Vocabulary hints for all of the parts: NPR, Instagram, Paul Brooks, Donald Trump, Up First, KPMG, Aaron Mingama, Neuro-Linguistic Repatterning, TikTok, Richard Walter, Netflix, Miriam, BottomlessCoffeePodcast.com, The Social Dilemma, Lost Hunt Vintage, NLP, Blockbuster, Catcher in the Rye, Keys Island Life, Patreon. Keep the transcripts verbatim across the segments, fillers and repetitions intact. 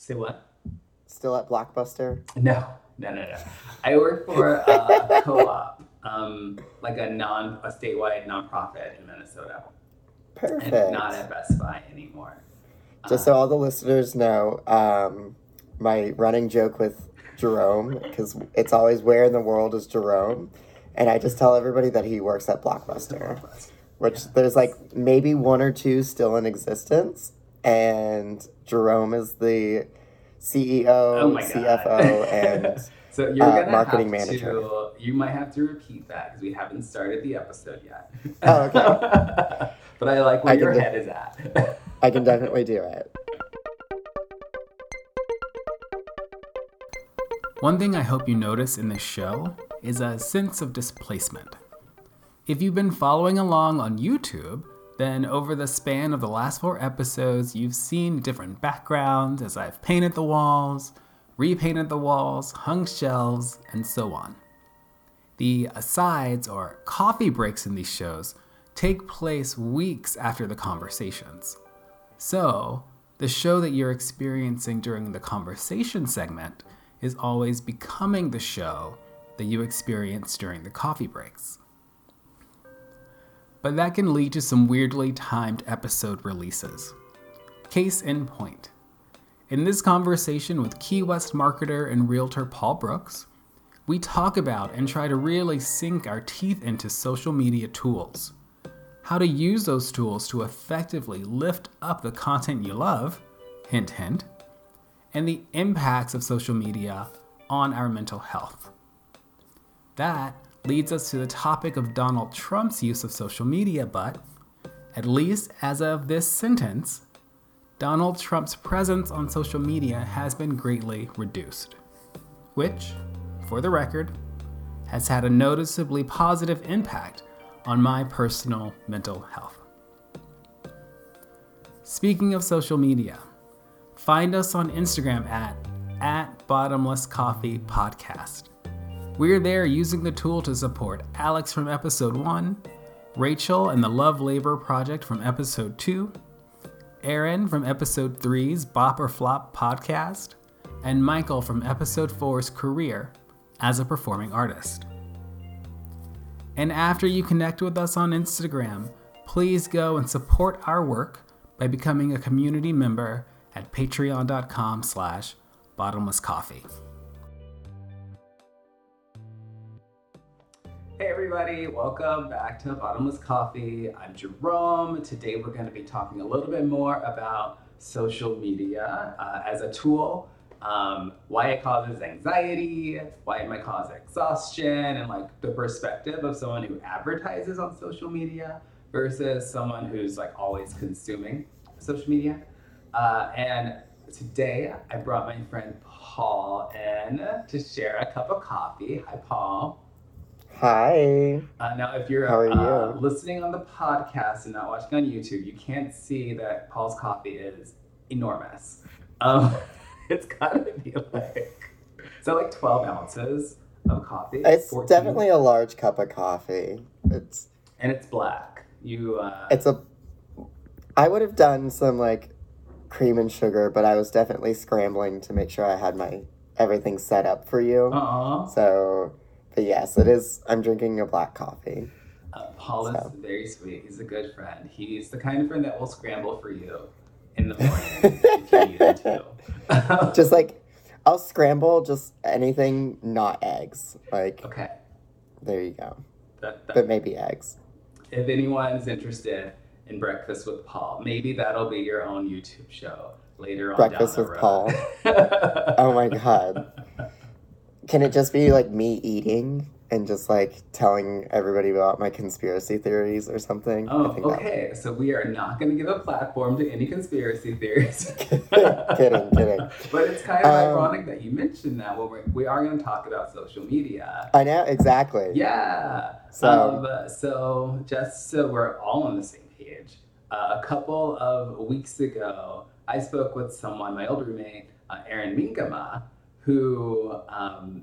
Say what? Still at Blockbuster? No, no, no, no. I work for a co-op, um, like a non, a statewide nonprofit in Minnesota. Perfect. And not at Best Buy anymore. Just so all the listeners know, um, my running joke with Jerome, because it's always where in the world is Jerome, and I just tell everybody that he works at Blockbuster, Blockbuster. which yeah. there's like maybe one or two still in existence, and Jerome is the C E O, oh C F O, and so you're uh, marketing manager. To, you might have to repeat that because we haven't started the episode yet. Oh, okay. But I like where I your head de- is at. I can definitely do it. One thing I hope you notice in this show is a sense of displacement. If you've been following along on YouTube, then over the span of the last four episodes, you've seen different backgrounds as I've painted the walls, repainted the walls, hung shelves, and so on. The asides or coffee breaks in these shows take place weeks after the conversations. So, the show that you're experiencing during the conversation segment is always becoming the show that you experience during the coffee breaks. But that can lead to some weirdly timed episode releases. Case in point. In this conversation with Key West marketer and realtor Paul Brooks, we talk about and try to really sink our teeth into social media tools. How to use those tools to effectively lift up the content you love, hint, hint, and the impacts of social media on our mental health. That leads us to the topic of Donald Trump's use of social media, but, at least as of this sentence, Donald Trump's presence on social media has been greatly reduced, which, for the record, has had a noticeably positive impact on my personal mental health. Speaking of social media, find us on Instagram at, at BottomlessCoffeePodcast. We're there using the tool to support Alex from episode one, Rachel and the Love Labor Project from episode two, Aaron from episode three's Bop or Flop podcast, and Michael from episode four's career as a performing artist. And after you connect with us on Instagram, please go and support our work by becoming a community member at patreon.com slash bottomlesscoffee. Hey everybody, welcome back to Bottomless Coffee. I'm Jerome. Today we're going to be talking a little bit more about social media uh, as a tool, Um, why it causes anxiety, why it might cause exhaustion, and like the perspective of someone who advertises on social media versus someone who's like always consuming social media. Uh, and today I brought my friend Paul in to share a cup of coffee. Hi, Paul. Hi. Uh, now, if you're How are uh, you? listening on the podcast and not watching on YouTube, you can't see that Paul's coffee is enormous. Um, It's gotta be like, is that like twelve ounces of coffee? It's fourteen definitely a large cup of coffee. It's And it's black. You, uh... It's a, I would have done some like cream and sugar, but I was definitely scrambling to make sure I had my, everything set up for you. Uh-huh. So, but yes, it is, I'm drinking a black coffee. Uh, Paul so. is very sweet. He's a good friend. He's the kind of friend that will scramble for you in the morning if you need him to. Just like, I'll scramble just anything, not eggs. Like, okay, there you go. That, that, but maybe eggs. If anyone's interested in Breakfast with Paul, maybe that'll be your own YouTube show later on. Breakfast down the with road. Paul. Oh my God. Can it just be like me eating and just like telling everybody about my conspiracy theories or something? Oh, I think okay. So we are not going to give a platform to any conspiracy theories. Kidding, kidding. But it's kind of um, ironic that you mentioned that when we're, we are going to talk about social media. I know, exactly. Yeah. So, um, so just so we're all on the same page, uh, a couple of weeks ago, I spoke with someone, my old roommate, uh, Aaron Mingama, who... Um,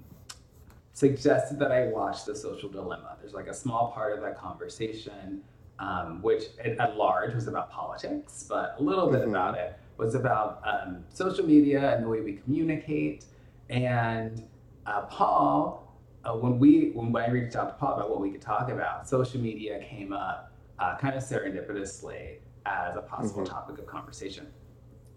suggested that I watch The Social Dilemma. There's like a small part of that conversation, um, which at large was about politics, but a little bit mm-hmm. about it. was about um, social media and the way we communicate. And uh, Paul, uh, when we when I reached out to Paul about what we could talk about, social media came up uh, kind of serendipitously as a possible mm-hmm. topic of conversation.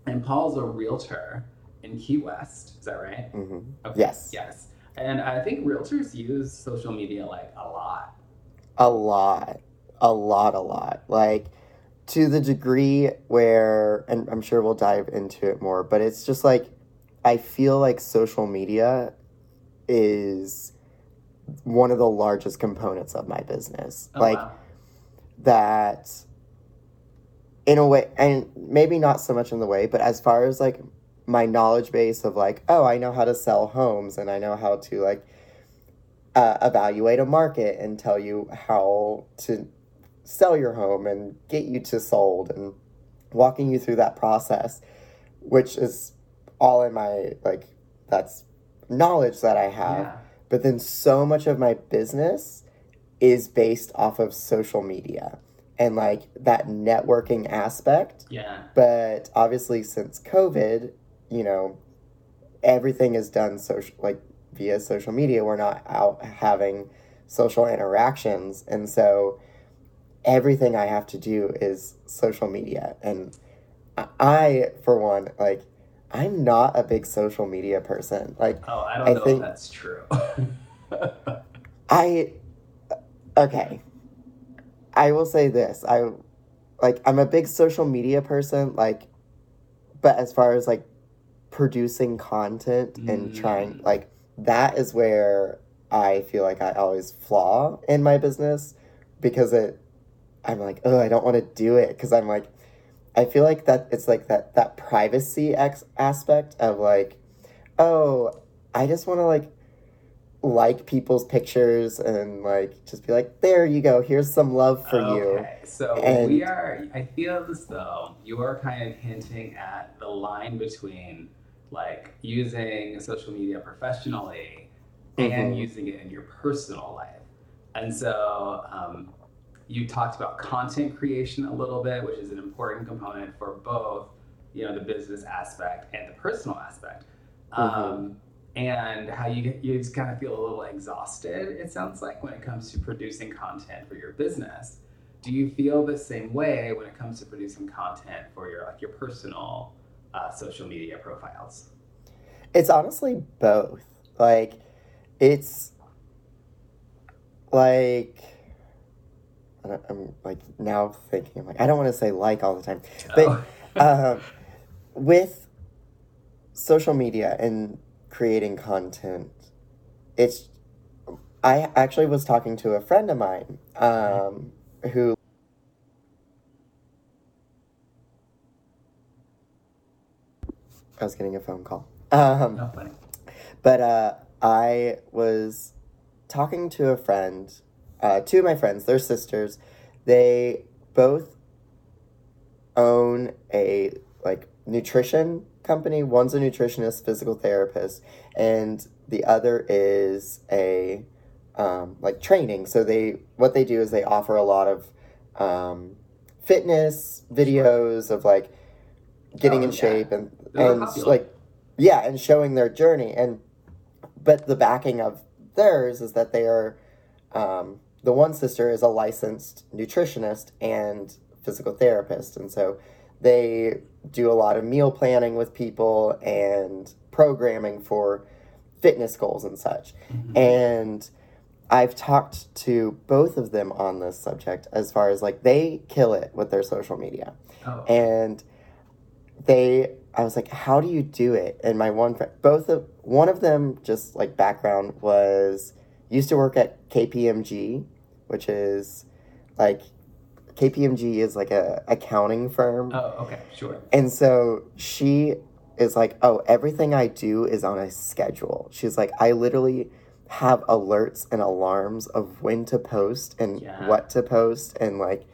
And Paul's a realtor in Key West, is that right? Mm-hmm. Okay. Yes. Yes. And I think realtors use social media like a lot. A lot. A lot, a lot. Like, to the degree where, and I'm sure we'll dive into it more, but it's just like, I feel like social media is one of the largest components of my business. Oh, like, wow. That, in a way, and maybe not so much in the way, but as far as like my knowledge base of like, oh, I know how to sell homes and I know how to like uh, evaluate a market and tell you how to sell your home and get you to sold and walking you through that process, which is all in my, like, that's knowledge that I have. Yeah. But then so much of my business is based off of social media. And like that networking aspect. Yeah. But obviously since COVID, you know, everything is done social, like via social media. We're not out having social interactions. And so everything I have to do is social media. And I, for one, like I'm not a big social media person. Like, oh, I don't I know think, if that's true. I, okay. I will say this, I, like, I'm a big social media person, like, but as far as, like, producing content mm. and trying, like, that is where I feel like I always flaw in my business, because it, I'm like, oh, I don't want to do it, because I'm like, I feel like that, it's like that, that privacy ex- aspect of, like, oh, I just want to, like, like people's pictures and like just be like, there you go, here's some love for okay, you. Okay, so and we are, I feel as though you are kind of hinting at the line between like using social media professionally mm-hmm. and using it in your personal life. And so um, you talked about content creation a little bit, which is an important component for both, you know, the business aspect and the personal aspect. Um, mm-hmm. And how you you just kind of feel a little exhausted, it sounds like, when it comes to producing content for your business. Do you feel the same way when it comes to producing content for your like your personal uh, social media profiles? It's honestly both. Like, it's like I don't, I'm like now thinking I'm like I don't want to say like all the time, oh. but um, with social media and creating content, it's I actually was talking to a friend of mine um who I was getting a phone call um Not funny. but uh I was talking to a friend uh two of my friends, they're sisters, they both own a like nutrition company. One's a nutritionist, physical therapist, and the other is a um, like training. So they what they do is they offer a lot of um, fitness videos of like getting oh, in yeah. shape and and like yeah and showing their journey. And but the backing of theirs is that they are um, the one sister is a licensed nutritionist and physical therapist, and so they do a lot of meal planning with people and programming for fitness goals and such. Mm-hmm. And I've talked to both of them on this subject as far as like they kill it with their social media. Oh. And they, I was like, how do you do it? And my one friend, both of, one of them just like background was, used to work at K P M G, which is like, K P M G is like a accounting firm. Oh, okay, sure. And so she is like, oh, everything I do is on a schedule. She's like, I literally have alerts and alarms of when to post and yeah. what to post. And like,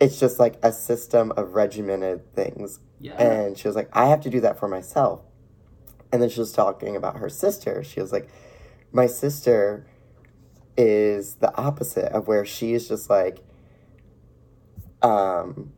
it's just like a system of regimented things. Yeah. And she was like, I have to do that for myself. And then she was talking about her sister. She was like, my sister is the opposite of where she is just like, Um,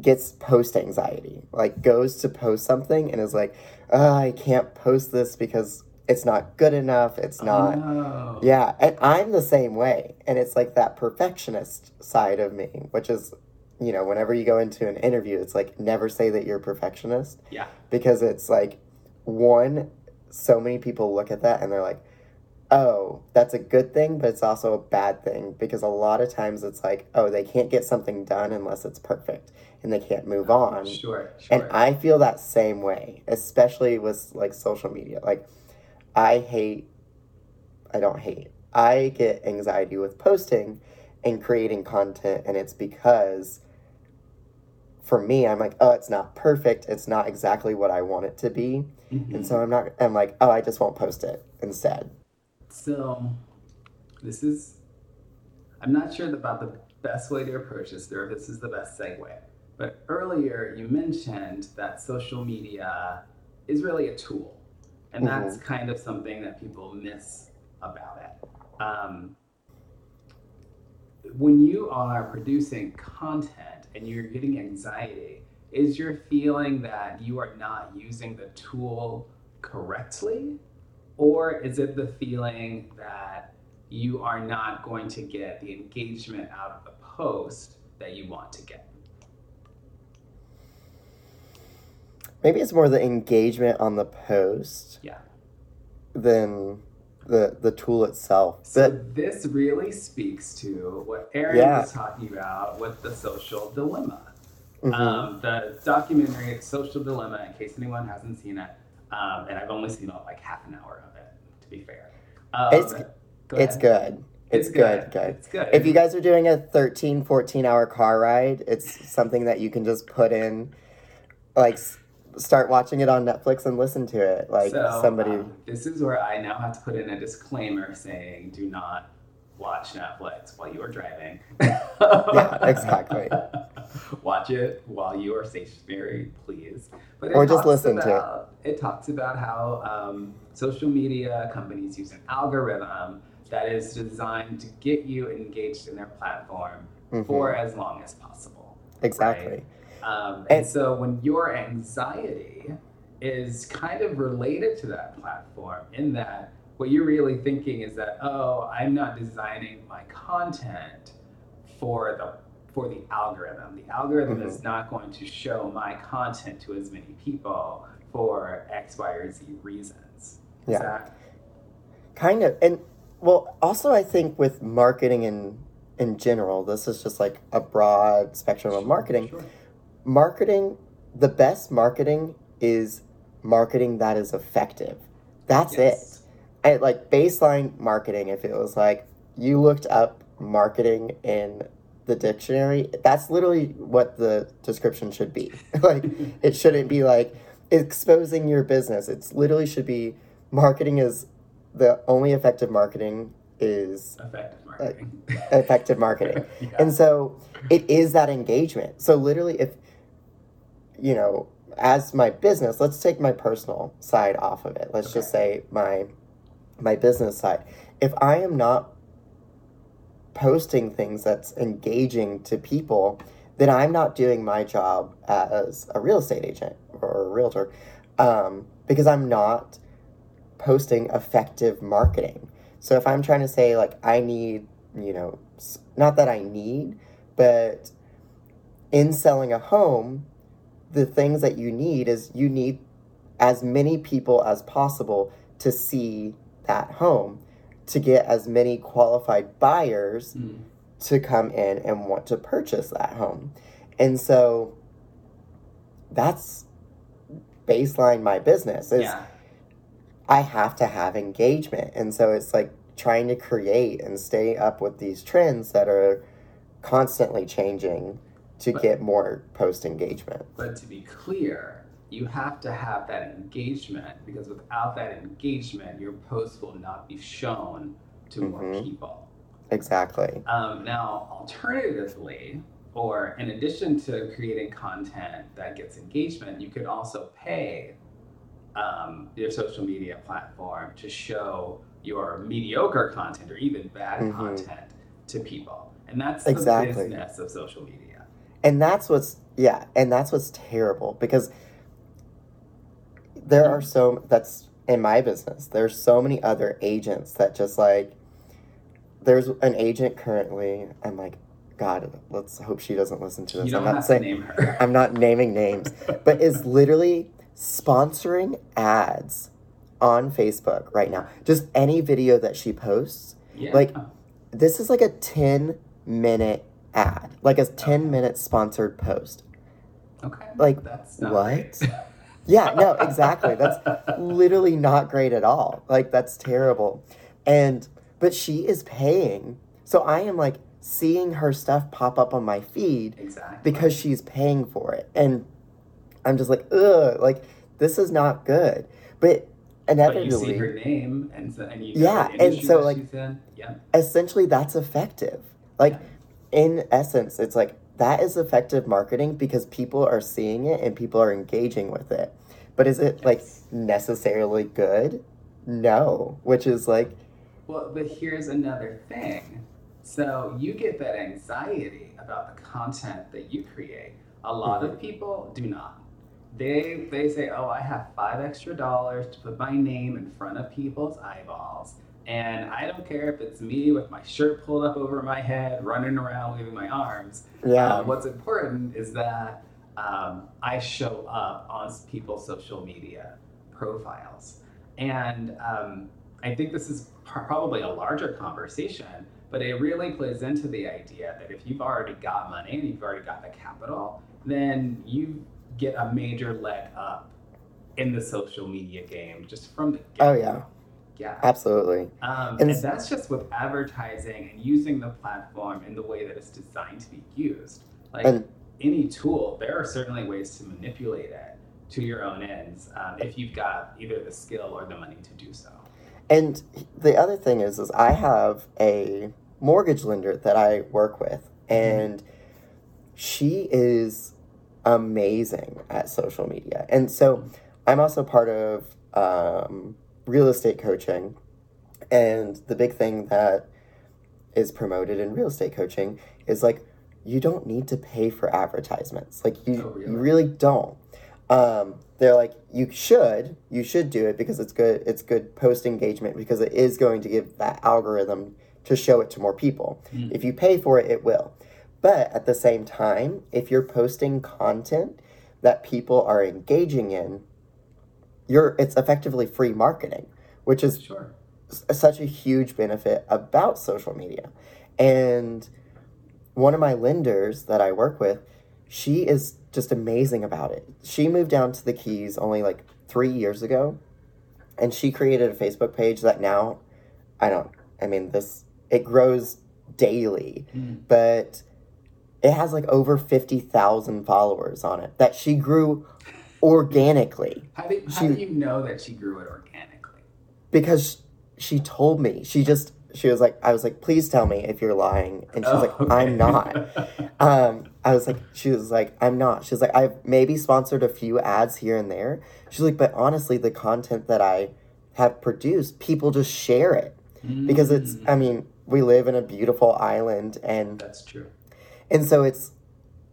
gets post anxiety, like goes to post something and is like, oh, I can't post this because it's not good enough. It's not. Oh. Yeah. And I'm the same way. And it's like that perfectionist side of me, which is, you know, whenever you go into an interview, it's like, never say that you're a perfectionist. Yeah. Because it's like, one, so many people look at that and they're like, oh, that's a good thing, but it's also a bad thing, because a lot of times it's like, oh, they can't get something done unless it's perfect, and they can't move on. Sure, sure. And I feel that same way, especially with, like, social media. Like, I hate, I don't hate, I get anxiety with posting and creating content, and it's because, for me, I'm like, oh, it's not perfect, it's not exactly what I want it to be, mm-hmm. and so I'm not, I'm like, oh, I just won't post it instead. So, this is, I'm not sure about the best way to approach this, or if this is the best segue, but earlier you mentioned that social media is really a tool, and mm-hmm. that's kind of something that people miss about it. Um, when you are producing content and you're getting anxiety, is your feeling that you are not using the tool correctly? Or is it the feeling that you are not going to get the engagement out of the post that you want to get? Maybe it's more the engagement on the post yeah. than the the tool itself. So but, this really speaks to what Aaron yeah. was talking about with The Social Dilemma. Mm-hmm. Um, the documentary, Social Dilemma, in case anyone hasn't seen it, Um, and I've only seen like half an hour of it, to be fair. Um, it's go it's good. It's, it's good, good. Good. It's good. If you guys are doing a thirteen, fourteen hour car ride, it's something that you can just put in, like s- start watching it on Netflix and listen to it. Like so, somebody. Um, this is where I now have to put in a disclaimer saying, do not watch Netflix while you are driving. Yeah, exactly. Watch it while you are stationary, please. But or just listen about, to it. It talks about how um, social media companies use an algorithm that is designed to get you engaged in their platform mm-hmm. for as long as possible. Exactly. Right? Um, and, and so when your anxiety is kind of related to that platform, in that what you're really thinking is that, oh, I'm not designing my content for the for the algorithm. The algorithm mm-hmm. is not going to show my content to as many people for X, Y, or Z reasons. Yeah. That... Kind of. And well, also I think with marketing in, in general, this is just like a broad spectrum sure, of marketing. Sure. Marketing, the best marketing is marketing that is effective. That's yes. it. I, like baseline marketing, if it was like you looked up marketing in the dictionary, that's literally what the description should be. Like, it shouldn't be like exposing your business. It's literally should be marketing is the only effective marketing is effective marketing. Uh, effective marketing. Yeah. And so it is that engagement. So literally, if, you know, as my business, let's take my personal side off of it. Let's okay. just say my, my business side. If I am not posting things that's engaging to people, then I'm not doing my job as a real estate agent or a realtor, um, because I'm not posting effective marketing. So if I'm trying to say like, I need, you know, not that I need, but in selling a home, the things that you need is you need as many people as possible to see that home, to get as many qualified buyers mm. to come in and want to purchase that home. And so that's baseline my business is yeah. I have to have engagement. And so it's like trying to create and stay up with these trends that are constantly changing to but, get more post engagement. But to be clear, you have to have that engagement, because without that engagement, your post will not be shown to mm-hmm. more people. Exactly. Um, now, alternatively, or in addition to creating content that gets engagement, you could also pay um, your social media platform to show your mediocre content or even bad mm-hmm. content to people. And that's the exactly. business of social media. And that's what's, yeah, and that's what's terrible, because there are so, that's in my business, there's so many other agents that just like, there's an agent currently, I'm like, God, let's hope she doesn't listen to this. You don't I'm not saying, name her. I'm not naming names, but is literally sponsoring ads on Facebook right now. Just any video that she posts. Yeah. Like, this is like a ten minute ad, like a ten minute sponsored post. Okay. Like, that's not what? Great. Yeah, no, exactly. That's literally not great at all. Like, that's terrible. And, but she is paying. So I am like seeing her stuff pop up on my feed exactly. because she's paying for it. And I'm just like, ugh, like, this is not good. But inevitably, but you see her name, and so and you yeah, and so like, yeah. essentially, that's effective. Like, yeah. in essence, it's like that is effective marketing because people are seeing it and people are engaging with it. But is it yes. like necessarily good? No, which is like, well, but here's another thing. So you get that anxiety about the content that you create. A lot mm-hmm. of people do not. They they say, oh, I have five extra dollars to put my name in front of people's eyeballs. And I don't care if it's me with my shirt pulled up over my head, running around, waving my arms. Yeah. Uh, what's important is that um, I show up on people's social media profiles. And um, I think this is probably a larger conversation, but it really plays into the idea that if you've already got money and you've already got the capital, then you get a major leg up in the social media game just from the get go. Oh yeah, yeah, absolutely. Um, and, and that's just with advertising and using the platform in the way that it's designed to be used. Like and, any tool, there are certainly ways to manipulate it to your own ends um, if you've got either the skill or the money to do so. And the other thing is, is I have a mortgage lender that I work with, and mm-hmm. she is amazing at social media. And so I'm also part of um, real estate coaching. And the big thing that is promoted in real estate coaching is like, you don't need to pay for advertisements. Like you, oh, really? you really don't. Um, they're like, you should, you should do it because it's good. It's good post engagement because it is going to give that algorithm to show it to more people. Mm-hmm. If you pay for it, it will. But at the same time, if you're posting content that people are engaging in, you're it's effectively free marketing, which is sure. s- such a huge benefit about social media. And one of my lenders that I work with, she is just amazing about it. She moved down to the Keys only like three years ago, and she created a Facebook page that now, I don't, I mean, this, it grows daily, mm. but it has like over fifty thousand followers on it that she grew organically. How do, how she, do you know that she grew it organically? Because she told me. She just, she was like, I was like, please tell me if you're lying. And she was oh, like, okay. I'm not. um, I was like, she was like, I'm not. She was like, I've maybe sponsored a few ads here and there. She's like, but honestly, the content that I have produced, people just share it. Mm. Because it's, I mean, we live in a beautiful island. And that's true. And so it's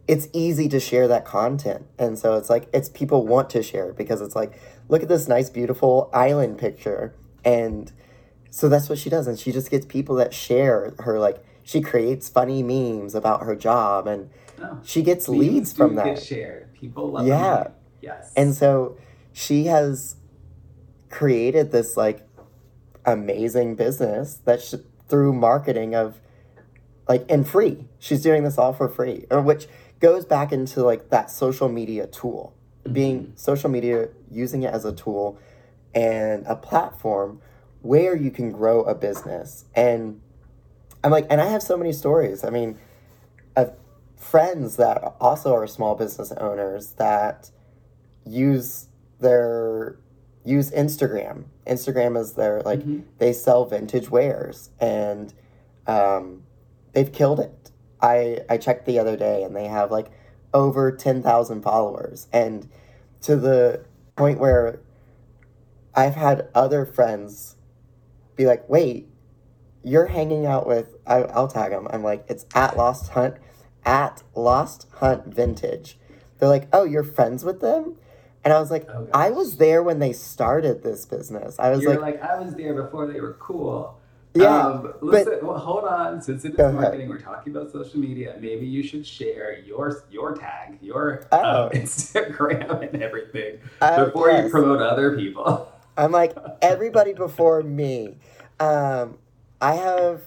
it's easy to share that content. And so it's like, it's people want to share it because it's like, look at this nice, beautiful island picture. And so that's what she does. And she just gets people that share her, like, she creates funny memes about her job. And oh, she gets leads from that. Get shared. People love yeah. them. Yes. And so she has created this, like, amazing business that she, through marketing of, like, and free. She's doing this all for free, or which goes back into like that social media tool, mm-hmm. being social media, using it as a tool and a platform where you can grow a business. And I'm like, and I have so many stories. I mean, of friends that also are small business owners that use their, use Instagram. Instagram is their, like, mm-hmm. they sell vintage wares, and, um, they've killed it. I, I checked the other day, and they have like over ten thousand followers. And to the point where I've had other friends be like, wait, you're hanging out with, I, I'll tag them. I'm like, it's at Lost Hunt at Lost Hunt Vintage. They're like, oh, you're friends with them? And I was like, oh, I was there when they started this business. I was like, like, I was there before they were cool. Yeah, um, listen, but, well, hold on. Since it is marketing, ahead. We're talking about social media. Maybe you should share your your tag, your oh. uh, Instagram and everything uh, before yes. you promote other people. I'm like, everybody before me. Um, I have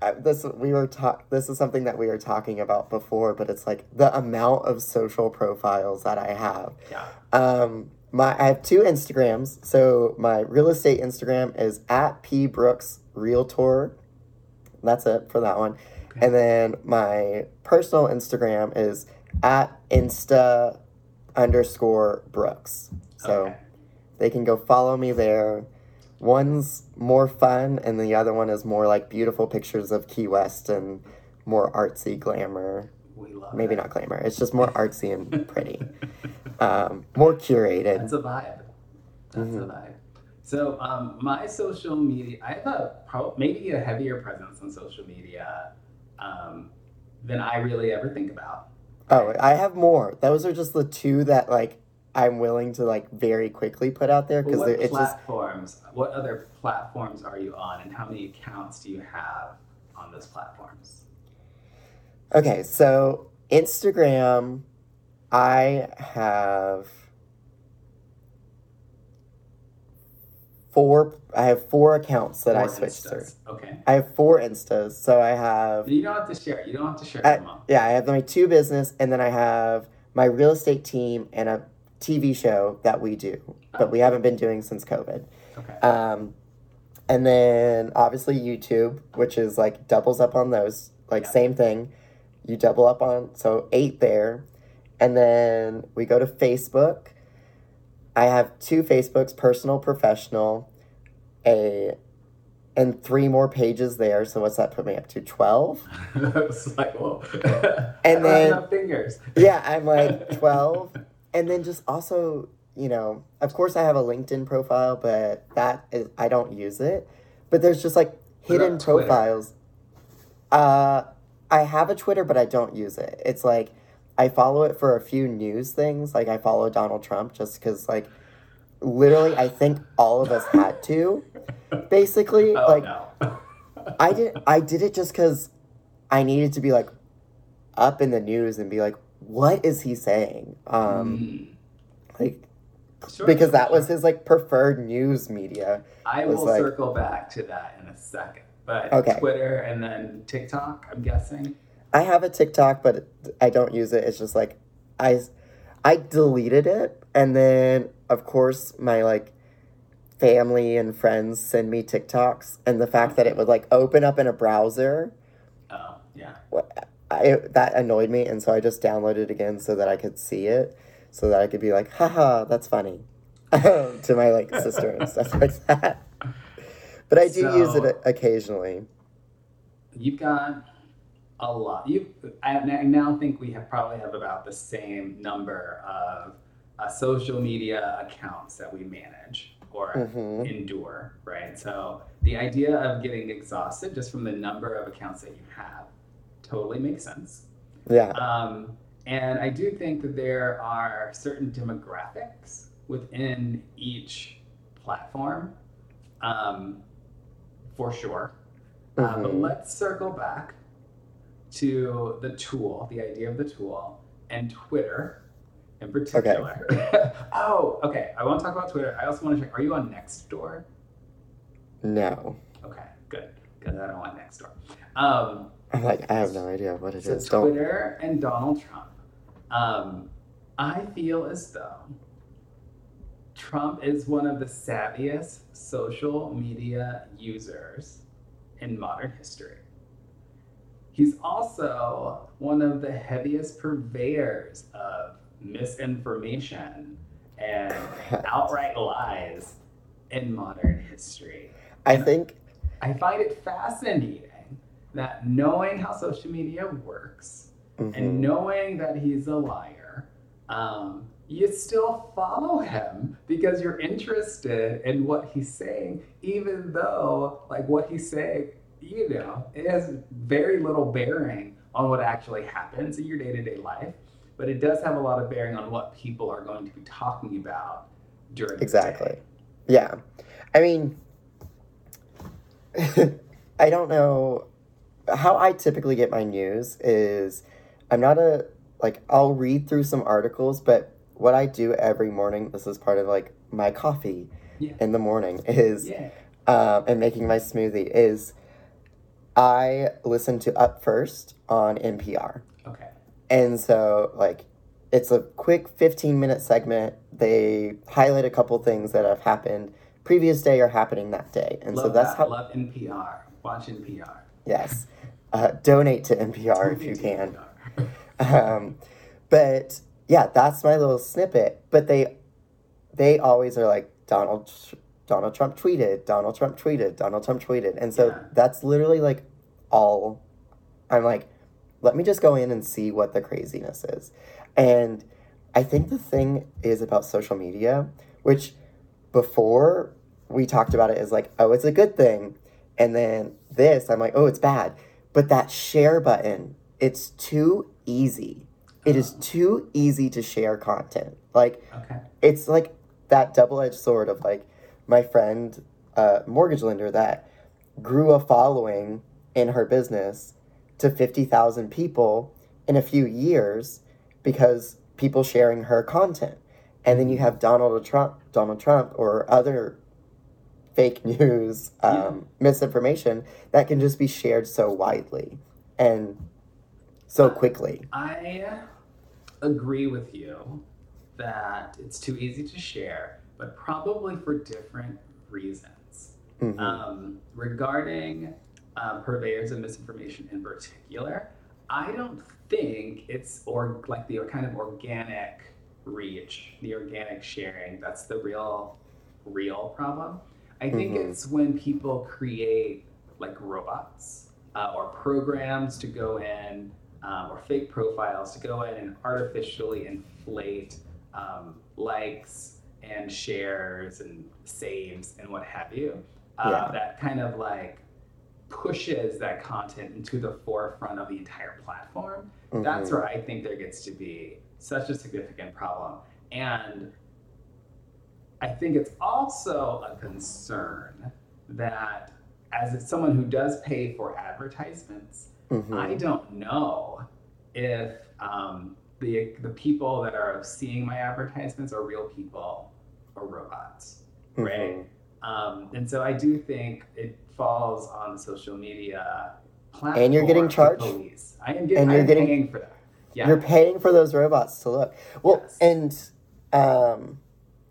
uh, this. We were talk. This is something that we were talking about before, but it's like the amount of social profiles that I have. Yeah. Um, my I have two Instagrams. So my real estate Instagram is at P Brooks Realtor. That's it for that one. Okay. And then my personal Instagram is at Insta underscore Brooks. So okay. They can go follow me there. One's more fun, and the other one is more like beautiful pictures of Key West and more artsy glamour. We love Maybe it. not glamour. It's just more artsy and pretty. Um, more curated. That's a vibe. That's mm-hmm. a vibe. So um, my social media, I have a pro- maybe a heavier presence on social media um, than I really ever think about. Right? Oh, I have more. Those are just the two that like I'm willing to like very quickly put out there because well, it's platforms, just what other platforms are you on, and how many accounts do you have on those platforms? Okay, so Instagram, I have. Four, I have four accounts that four I switched Instas. through. Okay. I have four Instas, so I have... You don't have to share. You don't have to share I, them all. Yeah, I have my two business, and then I have my real estate team and a T V show that we do, oh. but we haven't been doing since COVID. Okay. Um, and then, obviously, YouTube, which is, like, doubles up on those. Like, yeah. Same thing. You double up on... So, eight there. And then we go to Facebook. I have two Facebooks, personal, professional, a, and three more pages there. So what's that put me up to? twelve? It's like, whoa. And then, fingers. Yeah, I'm like twelve. And then just also, you know, of course I have a LinkedIn profile, but that is, I don't use it. But there's just like hidden profiles. Uh, I have a Twitter, but I don't use it. It's like, I follow it for a few news things. Like, I follow Donald Trump just because, like, literally, I think all of us had to, basically. Oh, like, no. I did I did it just because I needed to be, like, up in the news and be like, what is he saying? Um, mm. Like, sure, because sure, that sure. was his, like, preferred news media. I will like, circle back to that in a second. But okay. Twitter and then TikTok, I'm guessing. I have a TikTok, but I don't use it. It's just, like, I, I deleted it. And then, of course, my, like, family and friends send me TikToks. And the fact that it would, like, open up in a browser. Oh, yeah. I, that annoyed me. And so I just downloaded it again so that I could see it. So that I could be like, haha, that's funny. to my, like, sister and stuff like that. But I do so, use it occasionally. You've got... A lot. You, I now think we have probably have about the same number of uh, social media accounts that we manage or mm-hmm. endure, right? So the idea of getting exhausted just from the number of accounts that you have totally makes sense. Yeah. Um, and I do think that there are certain demographics within each platform, um, for sure. Mm-hmm. Uh, but let's circle back to the tool, the idea of the tool, and Twitter in particular. Okay. oh, okay. I want to talk about Twitter. I also want to check, are you on Nextdoor? No. Okay, good. Because I don't want Nextdoor. Um, I'm like, I have no idea what it so is. Twitter don't... and Donald Trump. Um, I feel as though Trump is one of the savviest social media users in modern history. He's also one of the heaviest purveyors of misinformation and outright lies in modern history. I and think... I find it fascinating that knowing how social media works mm-hmm. and knowing that he's a liar, um, you still follow him because you're interested in what he's saying, even though like what he's saying you know, it has very little bearing on what actually happens in your day-to-day life, but it does have a lot of bearing on what people are going to be talking about during exactly. the day. Yeah. I mean, I don't know. How I typically get my news is I'm not a, like, I'll read through some articles, but what I do every morning, this is part of, like, my coffee yeah. in the morning is, yeah. um, and making my smoothie is I listen to Up First on N P R. Okay. And so, like, it's a quick fifteen-minute segment. They highlight a couple things that have happened previous day or happening that day. And love so that's that. How I love N P R. Watch N P R. Yes. Uh, donate to N P R if you can. Um, but, yeah, that's my little snippet. But they they always are like, Donald Donald Trump tweeted, Donald Trump tweeted, Donald Trump tweeted. And so yeah. that's literally, like, all. I'm like, let me just go in and see what the craziness is. And I think the thing is about social media, which before we talked about it is like, oh, it's a good thing. And then this, I'm like, oh, it's bad. But that share button, it's too easy. It is too easy to share content. Like, okay. it's like that double-edged sword of, like, my friend, uh, mortgage lender, that grew a following in her business to fifty thousand people in a few years because people sharing her content. And then you have Donald Trump, Donald Trump or other fake news, um, yeah. misinformation that can just be shared so widely and so quickly. I agree with you that it's too easy to share, but probably for different reasons. Mm-hmm. Um, regarding uh, purveyors of misinformation in particular, I don't think it's or like the kind of organic reach, the organic sharing, that's the real, real problem. I think mm-hmm. it's when people create, like, robots uh, or programs to go in um, or fake profiles to go in and artificially inflate um, likes and shares and saves and what have you. Uh, yeah. That kind of, like, pushes that content into the forefront of the entire platform. Mm-hmm. That's where I think there gets to be such a significant problem. And I think it's also a concern that as someone who does pay for advertisements, mm-hmm. I don't know if um, the the people that are seeing my advertisements are real people or robots, mm-hmm. right? Um, and so I do think it falls on the social media platform. And you're getting charged? I am getting, and you're I'm getting, paying for that. Yeah. You're paying for those robots to look. Well, yes. and... Um,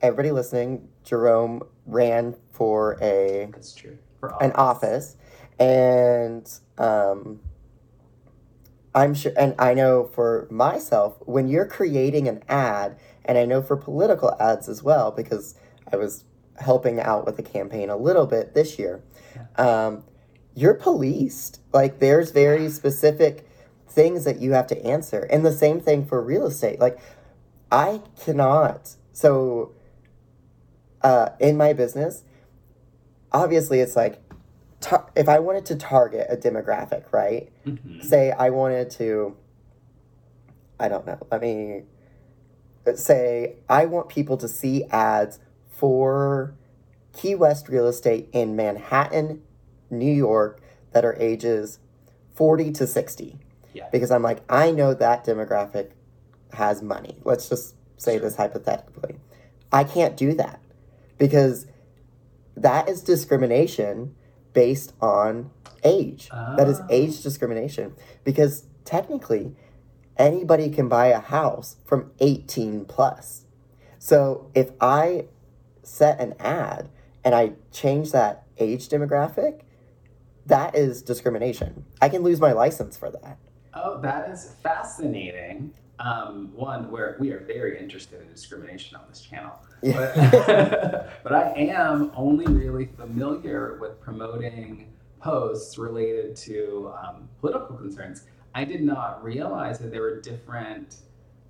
everybody listening, Jerome ran for a That's true. For office. an office, and um, I'm sure, and I know for myself, when you're creating an ad, and I know for political ads as well, because I was helping out with the campaign a little bit this year, yeah. um, you're policed. Like, there's very yeah. specific things that you have to answer, and the same thing for real estate. Like, I cannot, so... Uh, in my business, obviously it's like, tar- if I wanted to target a demographic, right? Mm-hmm. Say I wanted to, I don't know, let me say I want people to see ads for Key West real estate in Manhattan, New York, that are ages forty to sixty. Yeah. Because I'm like, I know that demographic has money. Let's just say sure. this hypothetically. I can't do that. Because that is discrimination based on age. Oh. That is age discrimination. Because technically, anybody can buy a house from eighteen plus. So if I set an ad and I change that age demographic, that is discrimination. I can lose my license for that. Oh, that is fascinating. Um, one, where we are very interested in discrimination on this channel. Yeah. But, but I am only really familiar with promoting posts related to um, political concerns. I did not realize that there were different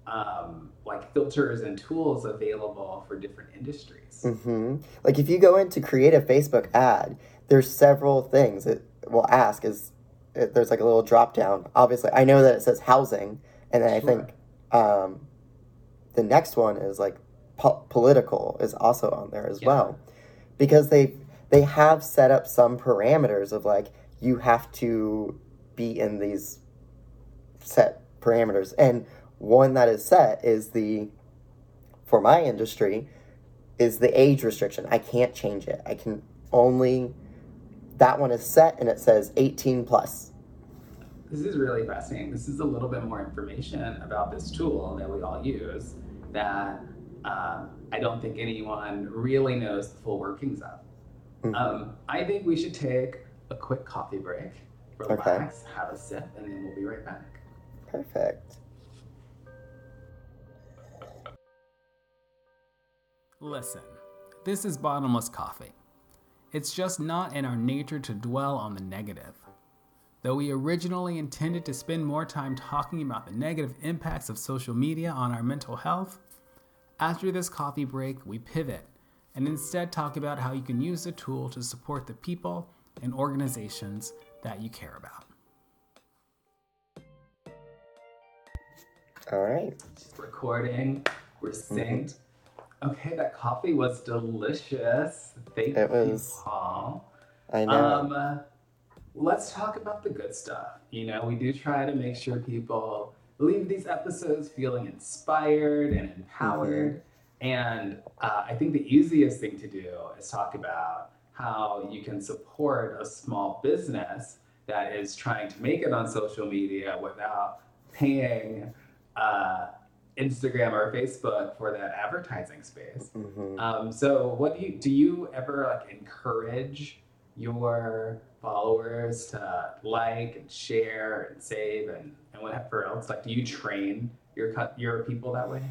um, like filters and tools available for different industries. Mm-hmm. Like if you go in to create a Facebook ad, there's several things it will ask is it, there's like a little drop down. Obviously, I know that it says housing, and then sure. I think um, the next one is like po- political is also on there as yeah. well, because they they have set up some parameters of like you have to be in these set parameters, and one that is set is the for my industry is the age restriction. I can't change it. I can only. That one is set, and it says eighteen plus. This is really fascinating. This is a little bit more information about this tool that we all use that uh, I don't think anyone really knows the full workings of. Mm-hmm. Um, I think we should take a quick coffee break, relax, okay. have a sip, and then we'll be right back. Perfect. Listen, this is Bottomless Coffee. It's just not in our nature to dwell on the negative. Though we originally intended to spend more time talking about the negative impacts of social media on our mental health, after this coffee break, we pivot and instead talk about how you can use the tool to support the people and organizations that you care about. All right. She's recording. We're synced. Mm-hmm. Okay, that coffee was delicious. Thank it you, was, Paul. I know. Um, let's talk about the good stuff. You know, we do try to make sure people leave these episodes feeling inspired and empowered. Mm-hmm. And uh, I think the easiest thing to do is talk about how you can support a small business that is trying to make it on social media without paying uh, Instagram or Facebook for that advertising space. Mm-hmm. Um, so what do you, do you ever like encourage your followers to like and share and save and, and whatever else? Like, do you train your, your people that way?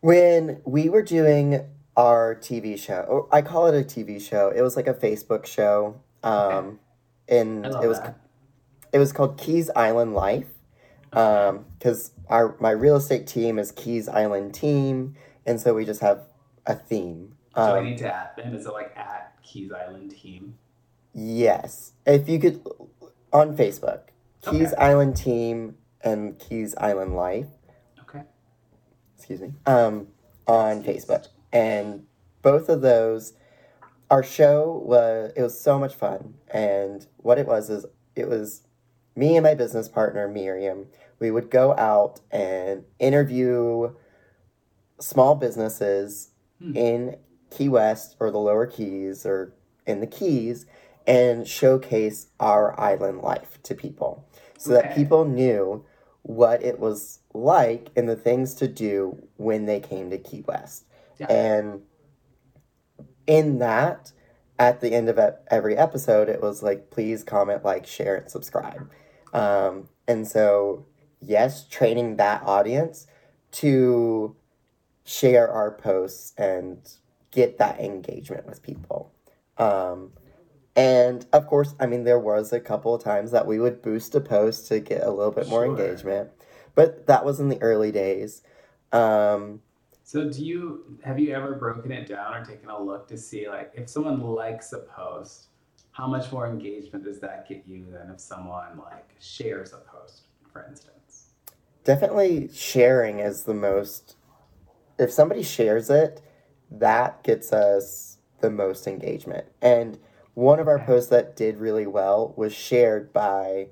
When we were doing our T V show, or I call it a T V show. It was like a Facebook show. Um, okay. And it was, that. it was called Keys Island Life. Um, because our my real estate team is Keys Island team, and so we just have a theme. Um, so I need to add them. Is it like at Keys Island team? Yes, if you could on Facebook, Keys okay. Island team and Keys Island Life. Okay. Excuse me. Um, on Facebook, and both of those, our show was it was so much fun, and what it was is it was. Me and my business partner, Miriam, we would go out and interview small businesses hmm. in Key West or the Lower Keys or in the Keys and showcase our island life to people so okay. that people knew what it was like and the things to do when they came to Key West. Yeah. And in that, at the end of every episode, it was like, please comment, like, share, and subscribe. Um, and so, yes, training that audience to share our posts and get that engagement with people. Um, and of course, I mean, there was a couple of times that we would boost a post to get a little bit more sure. engagement, but that was in the early days. Um, so do you, have you ever broken it down or taken a look to see like if someone likes a post, how much more engagement does that get you than if someone like shares a post, for instance? Definitely sharing is the most, if somebody shares it, that gets us the most engagement. And one of our posts that did really well was shared by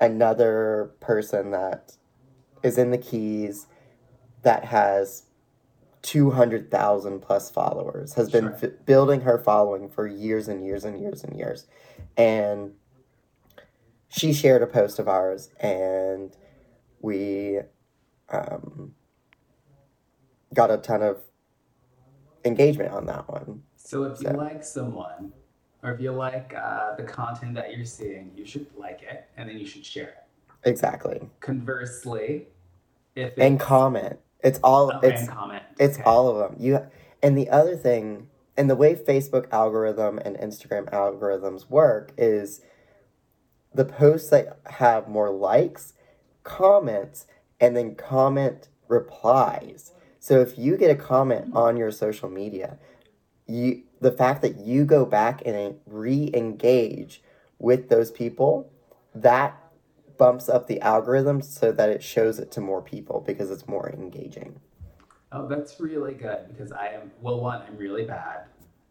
another person that is in the Keys that has two hundred thousand plus followers, has been sure. f- building her following for years and years and years and years. And she shared a post of ours, and we um, got a ton of engagement on that one. So if so. you like someone, or if you like uh, the content that you're seeing, you should like it, and then you should share it. Exactly. Conversely, if it- And comment. It's all oh, it's it's okay. all of them. You and the other thing, and the way Facebook algorithm and Instagram algorithms work is the posts that have more likes, comments, and then comment replies. So if you get a comment on your social media, you the fact that you go back and re-engage with those people that bumps up the algorithm so that it shows it to more people because it's more engaging. Oh, that's really good, because I am, well, one, I'm really bad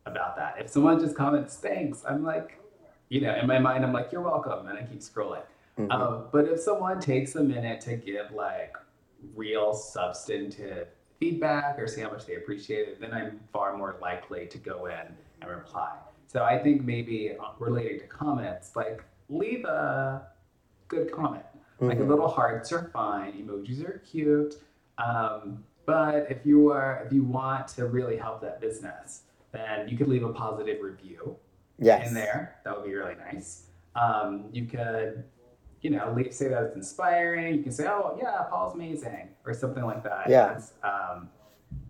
about that. If someone just comments, thanks, I'm like, you know, in my mind, I'm like, you're welcome, and I keep scrolling. Mm-hmm. Um, but if someone takes a minute to give like real substantive feedback or say how much they appreciate it, then I'm far more likely to go in and reply. So I think maybe relating to comments, like leave a good comment, mm-hmm. like a little hearts are fine, emojis are cute. Um, but if you are, if you want to really help that business, then you could leave a positive review yes. in there. That would be really nice. Um, you could, you know, leave, say that it's inspiring. You can say, oh yeah, Paul's amazing, or something like that. Yeah. That's, um,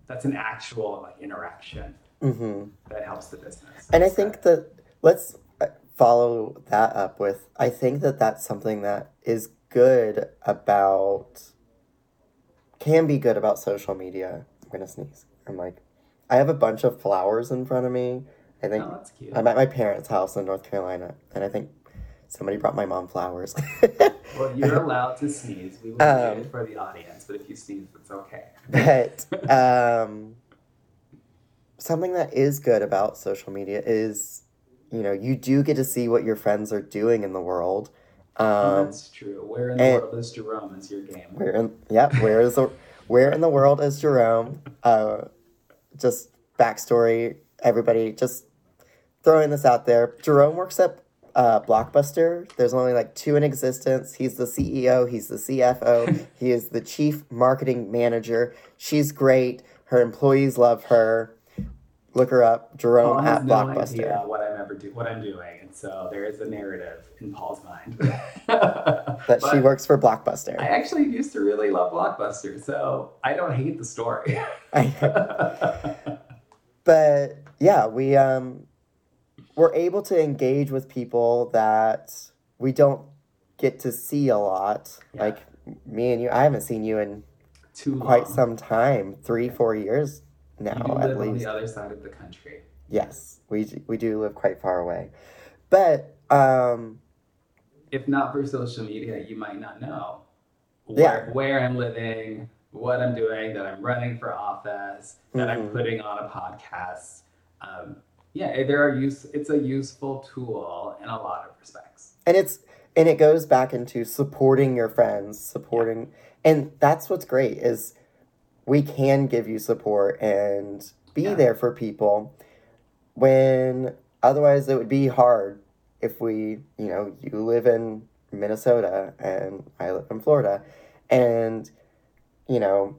that's an actual like, interaction mm-hmm. that helps the business. And I think that let's follow that up with, I think that that's something that is good about, can be good about social media. I'm going to sneeze. I'm like, I have a bunch of flowers in front of me. I think oh, that's cute. I'm at my parents' house in North Carolina, and I think somebody brought my mom flowers. Well, you're allowed to sneeze. We wouldn't do it for the audience, but if you sneeze, it's okay. But um, something that is good about social media is, you know, you do get to see what your friends are doing in the world. Um, oh, that's true. Where in the world is Jerome is your game. Where in, yep, where is the, where in the world is Jerome? Uh, just backstory, everybody, just throwing this out there. Jerome works at Uh, Blockbuster. There's only like two in existence. He's the C E O. He's the C F O. He is the chief marketing manager. She's great. Her employees love her. Look her up. Jerome Paul at no Blockbuster. Yeah, what I'm ever do, what I'm doing, and so there is a narrative in Paul's mind that but she works for Blockbuster. I actually used to really love Blockbuster, so I don't hate the story. But yeah, we um. we're able to engage with people that we don't get to see a lot. Yeah. Like me and you, I haven't seen you in Too quite long. some time, three, four years now you at live least. On the other side of the country. Yes, we we do live quite far away. But um, if not for social media, you might not know where, yeah. where I'm living, what I'm doing, that I'm running for office, that mm-hmm. I'm putting on a podcast. Um, Yeah, there are use. It's a useful tool in a lot of respects, and it's and it goes back into supporting your friends, supporting, yeah. and that's what's great is we can give you support and be yeah. there for people when otherwise it would be hard. If we, you know, you live in Minnesota and I live in Florida, and you know.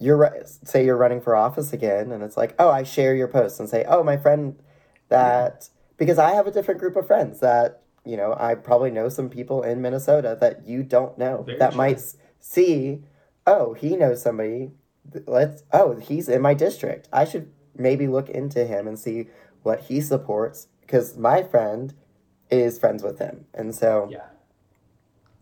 You're say you're running for office again, and it's like, oh, I share your posts and say, oh, my friend that, yeah. because I have a different group of friends that, you know, I probably know some people in Minnesota that you don't know Very that true. might see, oh, he knows somebody. Let's, oh, he's in my district. I should maybe look into him and see what he supports because my friend is friends with him. And so yeah.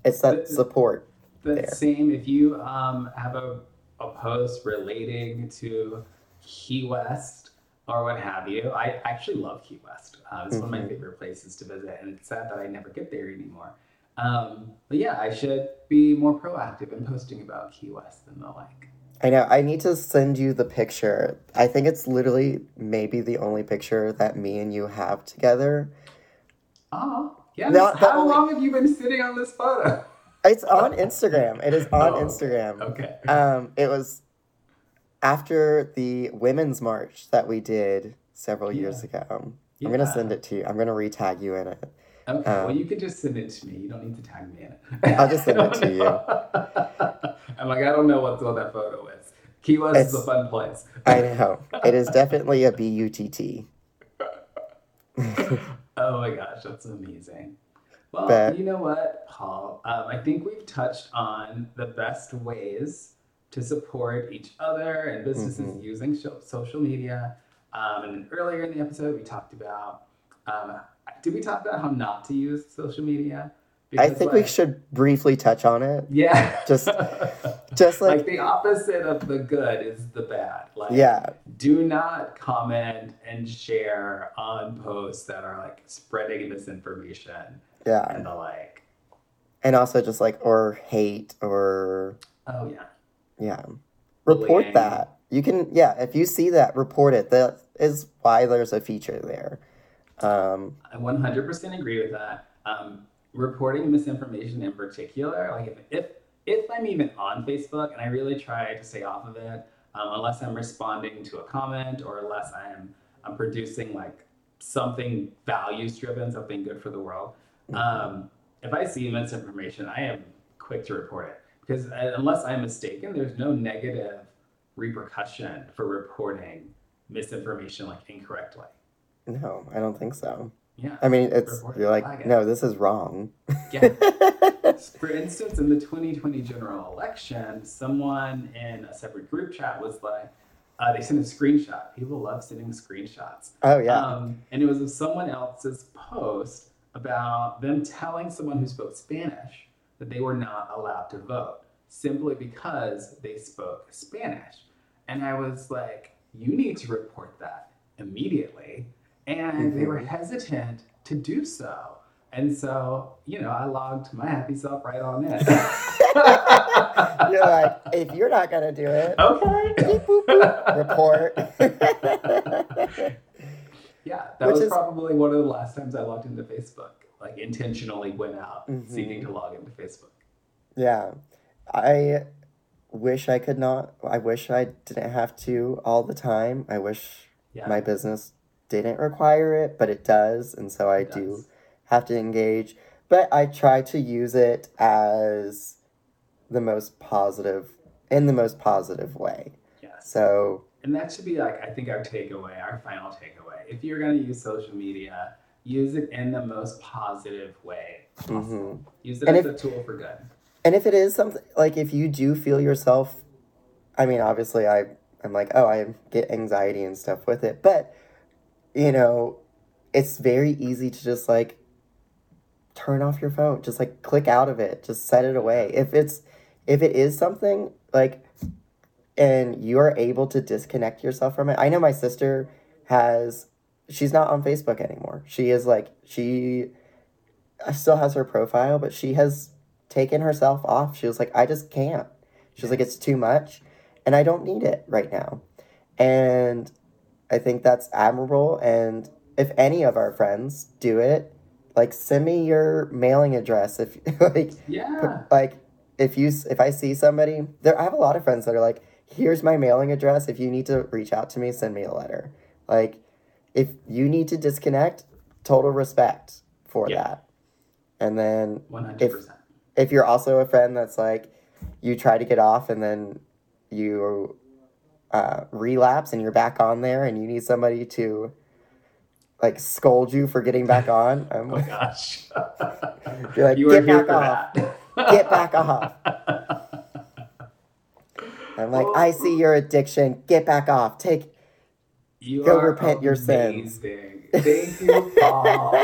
it's that the, support. The there. same, if you um have a, a post relating to Key West or what have you. I actually love Key West. Uh, it's mm-hmm. one of my favorite places to visit, and it's sad that I never get there anymore. Um, but yeah, I should be more proactive in posting about Key West than the like. I know. I need to send you the picture. I think it's literally maybe the only picture that me and you have together. Oh, yeah. Now, How only... long have you been sitting on this photo? It's on Instagram. It is on oh, Instagram. Okay. Um, it was after the Women's March that we did several yeah. years ago. Yeah. I'm going to send it to you. I'm going to re-tag you in it. Okay. Um, well, you can just send it to me. You don't need to tag me in it. I'll just send it to know. you. I'm like, I don't know what's on that photo is. Key West it's, is a fun place. I know. It is definitely a B U T T. Oh, my gosh. That's amazing. Well, but, you know what, Paul? Um, I think we've touched on the best ways to support each other and businesses mm-hmm. using sh- social media. Um, and then earlier in the episode, we talked about, um, did we talk about how not to use social media? Because, I think like, we should briefly touch on it. Yeah. just just like, like the opposite of the good is the bad. Like, yeah. do not comment and share on posts that are like spreading misinformation. Yeah. And the like. And also just like, or hate, or... Oh, yeah. Yeah. Report Bullying. that. You can, yeah, if you see that, report it. That is why there's a feature there. Um, I one hundred percent agree with that. Um, reporting misinformation in particular, like if, if if I'm even on Facebook, and I really try to stay off of it, um, unless I'm responding to a comment or unless I'm, I'm producing like something values-driven, something good for the world. Mm-hmm. Um, if I see misinformation, I am quick to report it. Because unless I'm mistaken, there's no negative repercussion for reporting misinformation like incorrectly. No, I don't think so. Yeah. I mean, it's Report you're like, it. no, this is wrong. Yeah. For instance, in the twenty twenty general election, someone in a separate group chat was like, uh, they sent a screenshot. People love sending screenshots. Oh, yeah. Um, and it was of someone else's post about them telling someone who spoke Spanish that they were not allowed to vote simply because they spoke Spanish. And I was like, you need to report that immediately. And they were hesitant to do so. And so, you know, I logged my happy self right on in. You're like, if you're not going to do it, okay, beep, boop, boop, report. Yeah, that Which was is... probably one of the last times I logged into Facebook. Like intentionally went out mm-hmm. seeking to log into Facebook. Yeah. I wish I could not. I wish I didn't have to all the time. I wish yeah. my business didn't require it, but it does. And so I it do does. have to engage. But I try to use it as the most positive, in the most positive way. Yes. So, and that should be like, I think our takeaway, our final takeaway. If you're going to use social media, use it in the most positive way possible. Mm-hmm. Use it and as if, a tool for good. And if it is something, like if you do feel yourself, I mean, obviously I, I'm like, oh, I get anxiety and stuff with it. But, you know, it's very easy to just like turn off your phone. Just like click out of it. Just set it away. If it's, if it is something like, and you are able to disconnect yourself from it. I know my sister has... She's not on Facebook anymore. She is like, she still has her profile, but she has taken herself off. She was like, I just can't. She was like, it's too much and I don't need it right now. And I think that's admirable. And if any of our friends do it, like send me your mailing address. If like, yeah. like if you, if I see somebody there, I have a lot of friends that are like, here's my mailing address. If you need to reach out to me, send me a letter. Like, if you need to disconnect, total respect for yeah. that. And then one hundred percent. if if you're also a friend that's like, you try to get off and then you uh, relapse and you're back on there and you need somebody to like scold you for getting back on. Oh my gosh. You're like, you get back off. Get back off. I'm like, oh. I see your addiction. Get back off. Take You Go repent your sins. Thank you, Paul.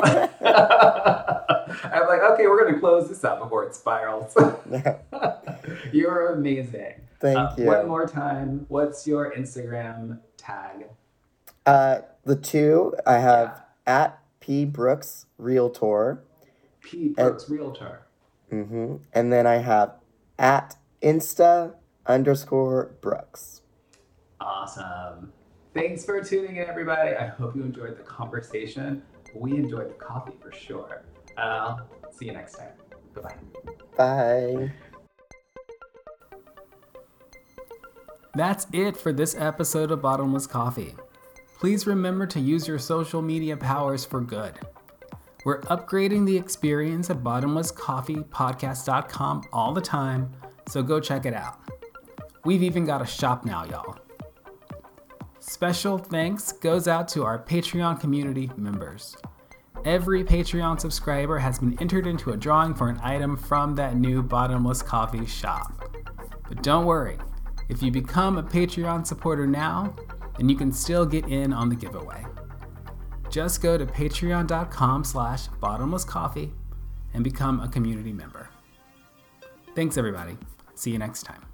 I'm like, okay, we're going to close this up before it spirals. No. You're amazing. Thank uh, you. One more time, what's your Instagram tag? Uh, the two, I have yeah. at P. Brooks Realtor. P. Brooks and, Realtor. Mm-hmm. And then I have at Insta underscore Brooks. Awesome. Thanks for tuning in, everybody. I hope you enjoyed the conversation. We enjoyed the coffee for sure. Uh, see you next time. Bye-bye. Bye. That's it for this episode of Bottomless Coffee. Please remember to use your social media powers for good. We're upgrading the experience at Bottomless Coffee Podcast dot com all the time, so go check it out. We've even got a shop now, y'all. Special thanks goes out to our Patreon community members. Every Patreon subscriber has been entered into a drawing for an item from that new Bottomless Coffee shop. But don't worry, if you become a Patreon supporter now, then you can still get in on the giveaway. Just go to patreon.com slash bottomlesscoffee and become a community member. Thanks everybody. See you next time.